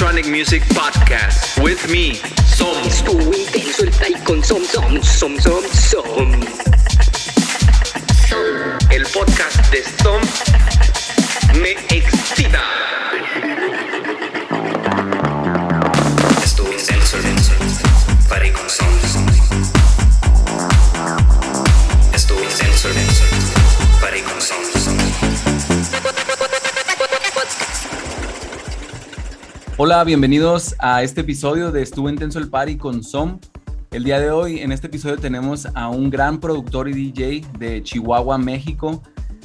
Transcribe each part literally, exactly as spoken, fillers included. Electronic Music Podcast with me, Som. Estuvo intenso el play con Som, Som, Som, Som, Som. El podcast de Som me excita. Estuvo intenso, intenso, party con Som. Estuvo intenso, intenso, party con Som. Hola, bienvenidos a este episodio de Estuvo Intenso el Party con Som. El día de hoy, en este episodio, tenemos a un gran productor y D J de Chihuahua, México.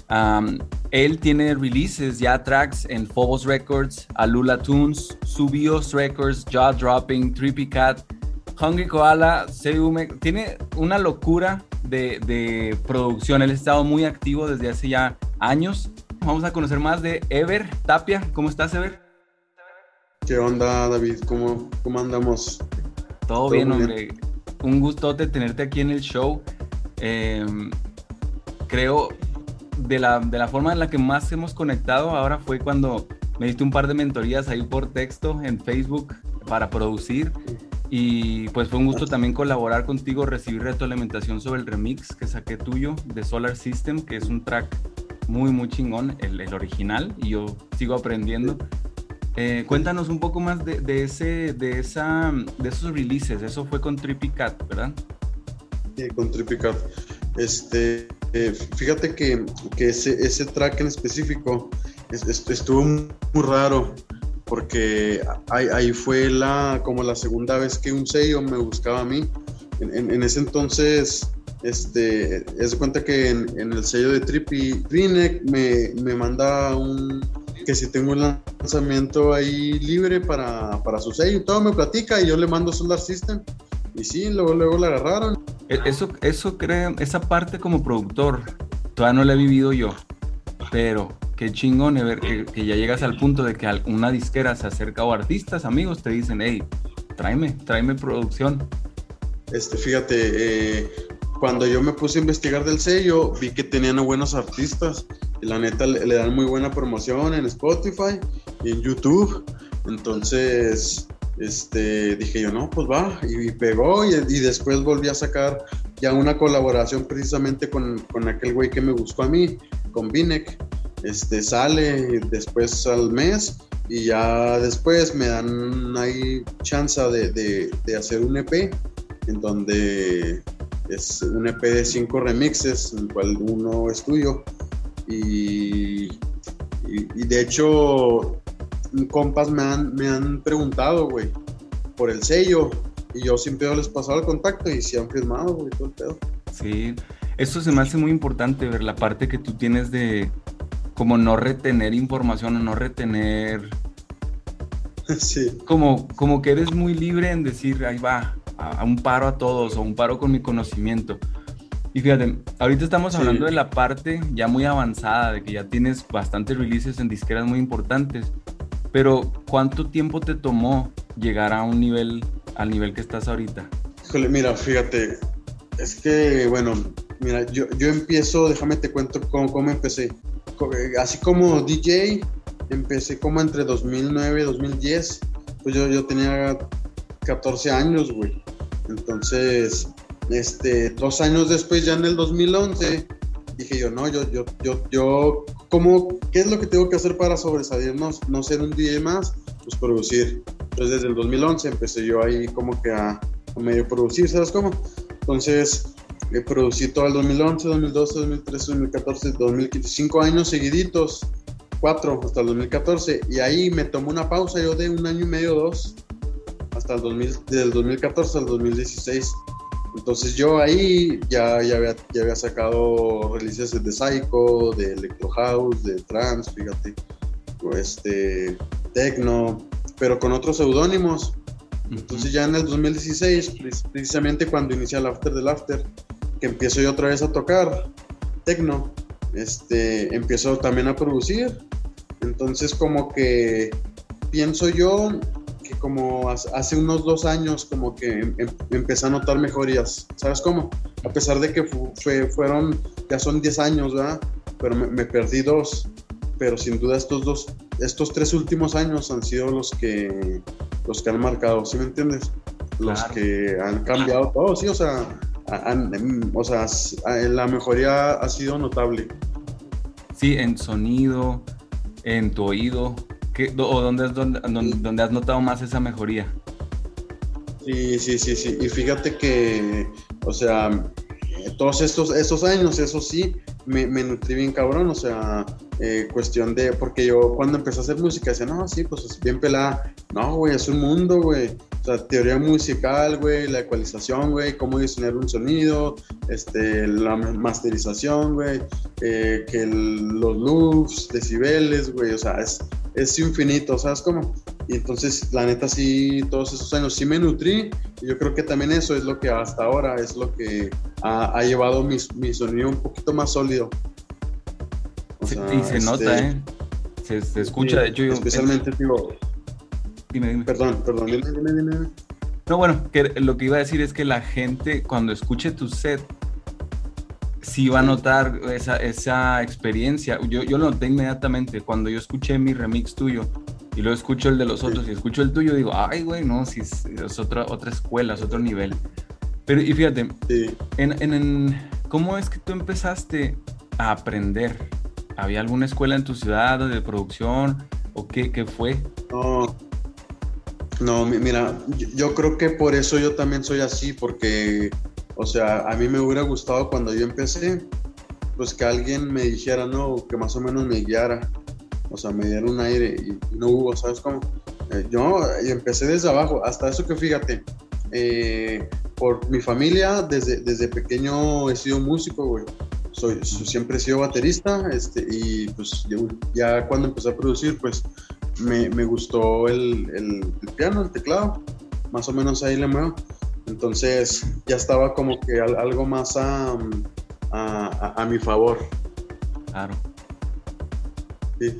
Um, él tiene releases, ya tracks en Phobos Records, Alula Tunes, Subios Records, Jaw Dropping, Trippy Cat, Hungry Koala, Sebum. Tiene una locura de, de producción. Él ha estado muy activo desde hace ya años. Vamos a conocer más de Ever Tapia. ¿Cómo estás, Ever? ¿Qué onda, David? ¿Cómo, cómo andamos? Todo, ¿Todo bien, bien, hombre. Un gustote tenerte aquí en el show. Eh, creo de la, de la forma en la que más hemos conectado ahora fue cuando me diste un par de mentorías ahí por texto en Facebook para producir. Y pues fue un gusto también colaborar contigo, recibir retroalimentación sobre el remix que saqué tuyo de Solar System, que es un track muy, muy chingón, el, el original, y yo sigo aprendiendo. Sí. Eh, cuéntanos un poco más de, de, ese, de, esa, de esos releases. Eso fue con Trippy Cat, ¿verdad? Sí, con Trippy Cat. Este, eh, fíjate que, que ese, ese track en específico es, es, estuvo muy raro, porque ahí, ahí fue la, como la segunda vez que un sello me buscaba a mí. En, en, en ese entonces, este, es de cuenta que en, en el sello de Trippy, Vinek me, me manda un... que si tengo un lanzamiento ahí libre para, para su sello y todo, me platica y yo le mando Solar System y sí, luego, luego la agarraron. Eso, eso creo, esa parte como productor, todavía no la he vivido yo, pero qué chingón ver que, que ya llegas al punto de que una disquera se acerca o artistas, amigos, te dicen, hey, tráeme, tráeme producción. Este, fíjate, eh, cuando yo me puse a investigar del sello, vi que tenían a buenos artistas. La neta le, le dan muy buena promoción en Spotify y en YouTube. Entonces este, dije yo, no, pues va. Y, y pegó y, y después volví a sacar ya una colaboración precisamente con, con aquel güey que me buscó a mí, con Vinek. Este, sale después al mes y ya después me dan ahí chance de, de, de hacer un E P en donde es un E P de cinco remixes, en el cual uno es tuyo. Y, y, y de hecho compas me han, me han preguntado, güey, por el sello y yo sin pedo les pasaba el contacto y se han firmado, güey, todo el pedo. Sí, eso se me hace muy importante, ver la parte que tú tienes de como no retener información o no retener sí. como, como que eres muy libre en decir, ahí va, a, a un paro a todos o un paro con mi conocimiento. Y fíjate, ahorita estamos hablando sí. de la parte ya muy avanzada, de que ya tienes bastantes releases en disqueras muy importantes, pero ¿cuánto tiempo te tomó llegar a un nivel, al nivel que estás ahorita? Híjole, mira, fíjate, es que, bueno, mira, yo, yo empiezo, déjame te cuento cómo, cómo empecé. Así como D J, empecé como entre dos mil nueve y dos mil diez, pues yo, yo tenía catorce años, güey, entonces... Este, dos años después, ya en el dos mil once, dije yo, no, yo, yo, yo, yo, ¿cómo, qué es lo que tengo que hacer para sobresalir, no, no ser un D J más? Pues producir. Entonces, desde el dos mil once empecé yo ahí como que a, a medio producir, ¿sabes cómo? Entonces, eh, producí todo el dos mil once, dos mil doce, dos mil trece, dos mil catorce, dos mil quince, cinco años seguiditos, cuatro hasta el dos mil catorce, y ahí me tomó una pausa yo de un año y medio, dos, hasta el dos mil, desde el dos mil catorce al dos mil dieciséis. Entonces yo ahí ya, ya, había, ya había sacado releases de Psycho, de Electro House, de Trance, fíjate, este, Techno, pero con otros seudónimos. Uh-huh. Entonces ya en el dos mil dieciséis, precisamente cuando inicia el After del After, que empiezo yo otra vez a tocar Techno, este, empiezo también a producir. Entonces como que pienso yo... que como hace unos dos años como que em, em, empecé a notar mejorías, ¿sabes cómo? A pesar de que fu- fue, fueron, ya son diez años, ¿verdad? Pero me, me perdí dos, pero sin duda estos dos, estos tres últimos años han sido los que, los que han marcado, ¿sí me entiendes? Los claro. que han cambiado todo, sí, o sea, han, o sea, la mejoría ha sido notable. Sí, en sonido, en tu oído, ¿qué, o dónde, es, dónde, dónde, dónde has notado más esa mejoría? Sí, sí, sí, sí, y fíjate que, o sea, todos estos, estos años, eso sí, me, me nutrí bien cabrón, o sea, eh, cuestión de, porque yo cuando empecé a hacer música decía, no, sí, pues es bien pelada, no, güey, es un mundo, güey, o sea, teoría musical, güey, la ecualización, güey, cómo diseñar un sonido, este, la masterización, güey, eh, que el, los loops, decibeles, güey, o sea, es, es infinito, ¿sabes cómo? Y entonces, la neta, sí, todos esos años sí me nutrí, y yo creo que también eso es lo que hasta ahora es lo que ha, ha llevado mi, mi sonido un poquito más sólido. O se, sea, y se este, nota, ¿eh? Se, se escucha, sí, de hecho. Yo, especialmente, es, digo... Dime, dime. Perdón, perdón, dime, dime, dime. No, bueno, que lo que iba a decir es que la gente, cuando escuche tu set, sí va a notar esa, esa experiencia. Yo, yo lo noté inmediatamente, cuando yo escuché mi remix tuyo, y luego escucho el de los otros, sí, y escucho el tuyo, digo, ay, güey, no, si es, es otra, otra escuela, es otro nivel. Pero, y fíjate, sí, en, en, en, ¿cómo es que tú empezaste a aprender? ¿Había alguna escuela en tu ciudad de producción? ¿O qué, qué fue? No, no, mira, yo, yo creo que por eso yo también soy así, porque, o sea, a mí me hubiera gustado cuando yo empecé, pues que alguien me dijera, no, que más o menos me guiara. O sea, me dieron un aire y no hubo, ¿sabes cómo? Eh, yo empecé desde abajo, hasta eso que fíjate, eh, por mi familia, desde, desde pequeño he sido músico, güey. Soy, soy, siempre he sido baterista, este, y pues yo, ya cuando empecé a producir, pues me, me gustó el, el, el piano, el teclado, más o menos ahí le muevo. Entonces ya estaba como que al, algo más a, a, a, a mi favor. Claro. Sí.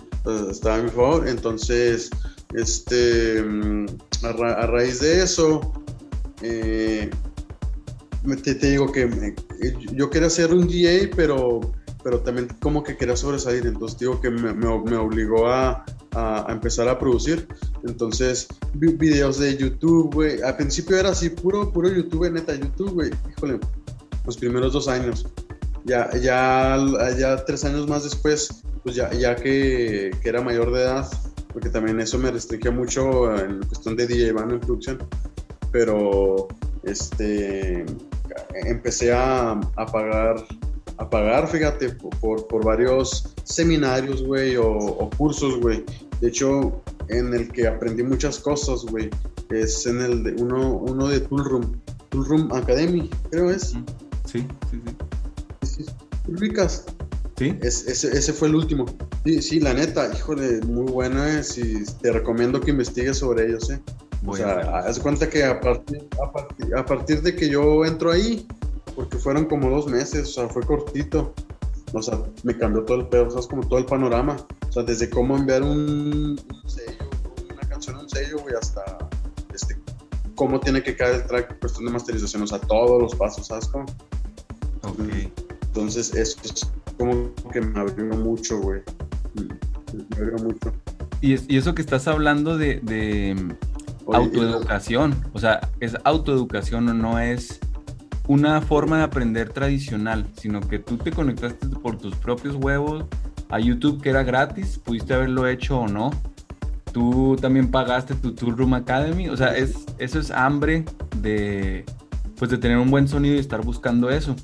Estaba a mi favor, entonces este, a, ra- a raíz de eso eh, te, te digo que me, yo quería ser un D J, pero, pero también como que quería sobresalir, entonces digo que me, me, me obligó a, a, a empezar a producir, entonces videos de YouTube, güey, al principio era así, puro, puro YouTube, neta, YouTube, güey, híjole, los primeros dos años, ya, ya, ya tres años más después, pues ya, ya que, que era mayor de edad, porque también eso me restringía mucho en cuestión de D J band en producción, pero este, empecé a, a pagar, a pagar, fíjate, por, por varios seminarios, güey, o, o cursos, güey, de hecho, en el que aprendí muchas cosas, güey, es en el de uno, uno de Toolroom, Toolroom Academy, creo es. Sí, sí, sí. ¿Ubicas? ¿Sí? Es, ese, ese fue el último. Sí, sí, la neta, híjole, muy bueno es y te recomiendo que investigues sobre ellos, ¿eh? Voy, o sea, haz cuenta que a partir, a, partir, a partir de que yo entro ahí, porque fueron como dos meses, o sea, fue cortito, o sea, me cambió todo el pedo, o sea, es como todo el panorama, o sea, desde cómo enviar un, un sello, una canción a un sello, güey, hasta este, cómo tiene que caer el track, cuestión de masterización, o sea, todos los pasos, ¿sabes cómo? Okay. Entonces, eso es como que me abrió mucho, güey. Me abrió mucho. Y, es, y eso que estás hablando de, de Oye, autoeducación, o sea, es autoeducación, no es una forma de aprender tradicional, sino que tú te conectaste por tus propios huevos a YouTube, que era gratis, pudiste haberlo hecho o no. Tú también pagaste tu Toolroom Academy, o sea, es, eso es hambre de, pues, de tener un buen sonido y estar buscando eso.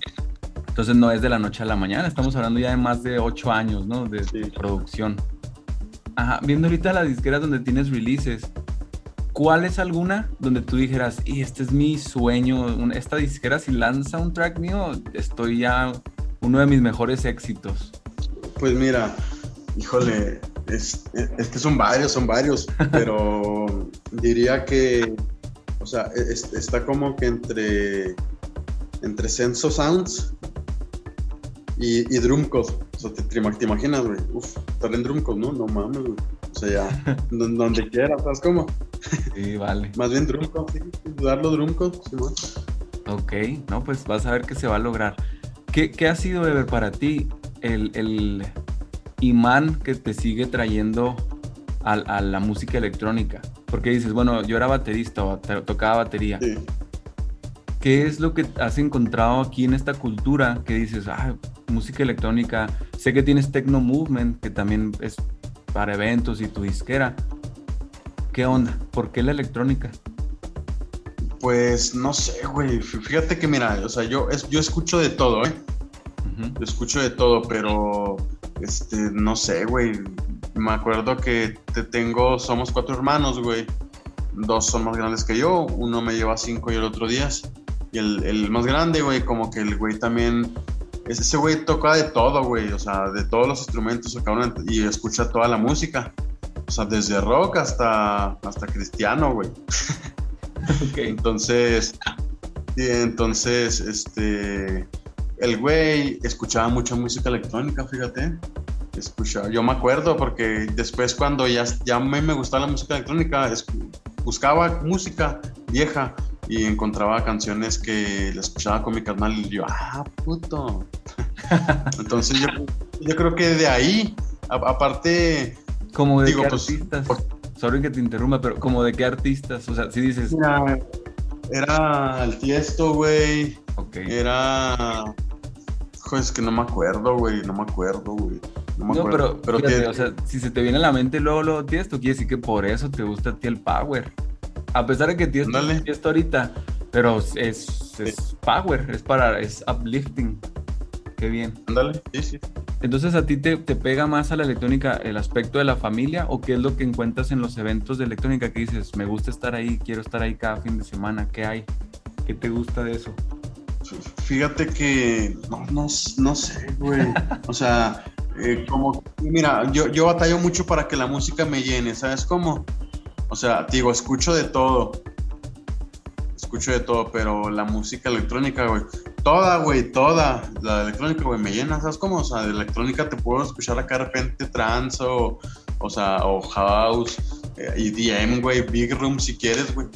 Entonces no es de la noche a la mañana, estamos hablando ya de más de ocho años, ¿no? De, sí, de producción. Ajá, viendo ahorita las disqueras donde tienes releases, ¿cuál es alguna donde tú dijeras, y este es mi sueño, esta disquera si lanza un track mío, estoy ya uno de mis mejores éxitos? Pues mira, híjole, es, es que son varios, son varios, pero diría que, o sea, es, está como que entre, entre Senso Sounds Y, y Drumcode, o sea, te, te imaginas, güey, uff, estar en Drumcode, ¿no? No mames, güey, o sea, ya, donde, donde quieras, ¿sabes cómo? Sí, vale. Más bien Drumcode, sí, darlo Drumcode, sí, bueno. Ok, no, pues vas a ver que se va a lograr. ¿Qué, qué ha sido, Ever, para ti el, el, imán que te sigue trayendo a, a la música electrónica? Porque dices, bueno, yo era baterista o tocaba batería. Sí. ¿Qué es lo que has encontrado aquí en esta cultura que dices, ah, música electrónica? Sé que tienes Techno Movement, que también es para eventos y tu disquera. ¿Qué onda? ¿Por qué la electrónica? Pues no sé, güey. Fíjate que mira, o sea, yo, es, yo escucho de todo, ¿eh? Uh-huh. Yo escucho de todo, pero este, no sé, güey. Me acuerdo que te tengo, somos cuatro hermanos, güey. Dos son más grandes que yo, uno me lleva cinco y el otro diez. Y el, el más grande, güey, como que el güey también... Ese güey toca de todo, güey, o sea, de todos los instrumentos, y escucha toda la música. O sea, desde rock hasta, hasta cristiano, güey. Okay. Entonces, entonces, este... El güey escuchaba mucha música electrónica, fíjate. Escuchaba, yo me acuerdo, porque después cuando ya, ya me, me gustaba la música electrónica, es, buscaba música vieja y encontraba canciones que la escuchaba con mi carnal y yo, ah, puto. Entonces yo, yo creo que de ahí, a, aparte... Como de digo, qué pues, artistas, pues, sorry que te interrumpa, pero como de qué artistas, o sea, si dices... Era, era el Tiesto, güey, okay. Era... Joder, es que no me acuerdo, güey, no me acuerdo, güey. No, me no acuerdo, pero, pero fíjate, o sea, si se te viene a la mente luego, luego Tiesto, quiere decir que por eso te gusta a ti el power. A pesar de que Tiesto es Tiesto ahorita, pero es, es sí. Power, es para, es uplifting. Qué bien. Ándale, sí, sí. Entonces, ¿a ti te, te pega más a la electrónica el aspecto de la familia o qué es lo que encuentras en los eventos de electrónica que dices, me gusta estar ahí, quiero estar ahí cada fin de semana, qué hay? ¿Qué te gusta de eso? Fíjate que, no, no, no sé, güey, o sea, eh, como, mira, yo, yo batallo mucho para que la música me llene, ¿sabes cómo? O sea, te digo, escucho de todo, escucho de todo, pero la música electrónica, güey, toda, güey, toda, la electrónica, güey, me llena, ¿sabes cómo? O sea, de electrónica te puedo escuchar acá de repente trance o, o sea, o house, eh, E D M, güey, big room si quieres, güey,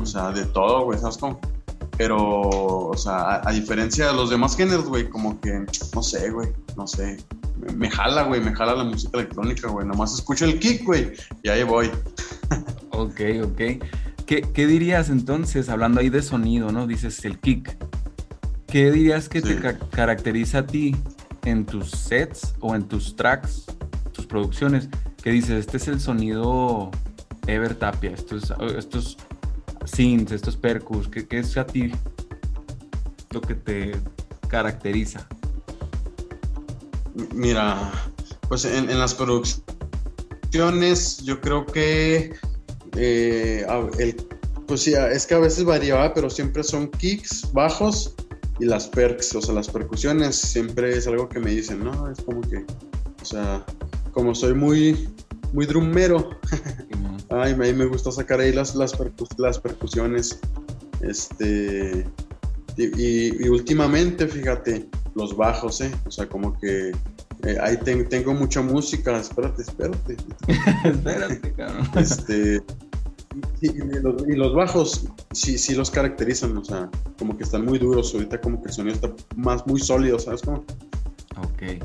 o sea, de todo, güey, ¿sabes cómo? Pero, o sea, a, a diferencia de los demás géneros, güey, como que, no sé, güey, no sé. Me, me jala, güey, me jala la música electrónica, güey. Nomás escucho el kick, güey, y ahí voy. Ok, ok. ¿Qué, qué dirías entonces, hablando ahí de sonido, ¿no? Dices el kick. ¿Qué dirías que sí. te ca- caracteriza a ti en tus sets o en tus tracks, tus producciones? Que dices, este es el sonido Ever Tapia, esto es... Esto es synths, estos percus, ¿qué, qué es a ti lo que te caracteriza? Mira, pues en, en las producciones yo creo que eh, el, pues sí, es que a veces variaba, pero siempre son kicks, bajos y las percs, o sea, las percusiones siempre es algo que me dicen, ¿no? Es como que, o sea, como soy muy, muy drummero. Ay, me, me gusta sacar ahí las, las, percus, las percusiones. Este, y, y, y últimamente, fíjate, los bajos, ¿eh? O sea, como que eh, ahí ten, tengo mucha música. Espérate, espérate. Espérate, cabrón. Este, y, y, los, y los bajos, sí, sí los caracterizan, o sea, como que están muy duros. Ahorita, como que el sonido está más, muy sólido, ¿sabes cómo? Ok,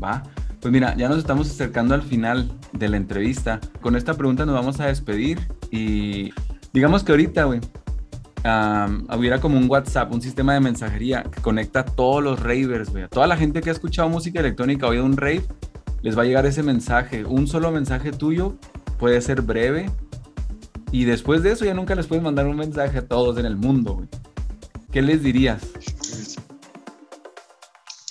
va. Pues mira, ya nos estamos acercando al final de la entrevista. Con esta pregunta nos vamos a despedir y digamos que ahorita, güey, um, hubiera como un WhatsApp, un sistema de mensajería que conecta a todos los ravers, güey. A toda la gente que ha escuchado música electrónica o oído un rave, les va a llegar ese mensaje. Un solo mensaje tuyo puede ser breve y después de eso ya nunca les puedes mandar un mensaje a todos en el mundo, güey. ¿Qué les dirías?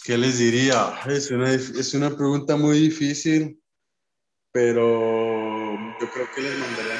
¿Qué les diría? Es una, es una pregunta muy difícil, pero yo creo que les mandaría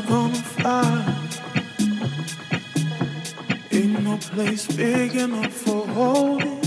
still gonna fly. Ain't no place big enough for holding.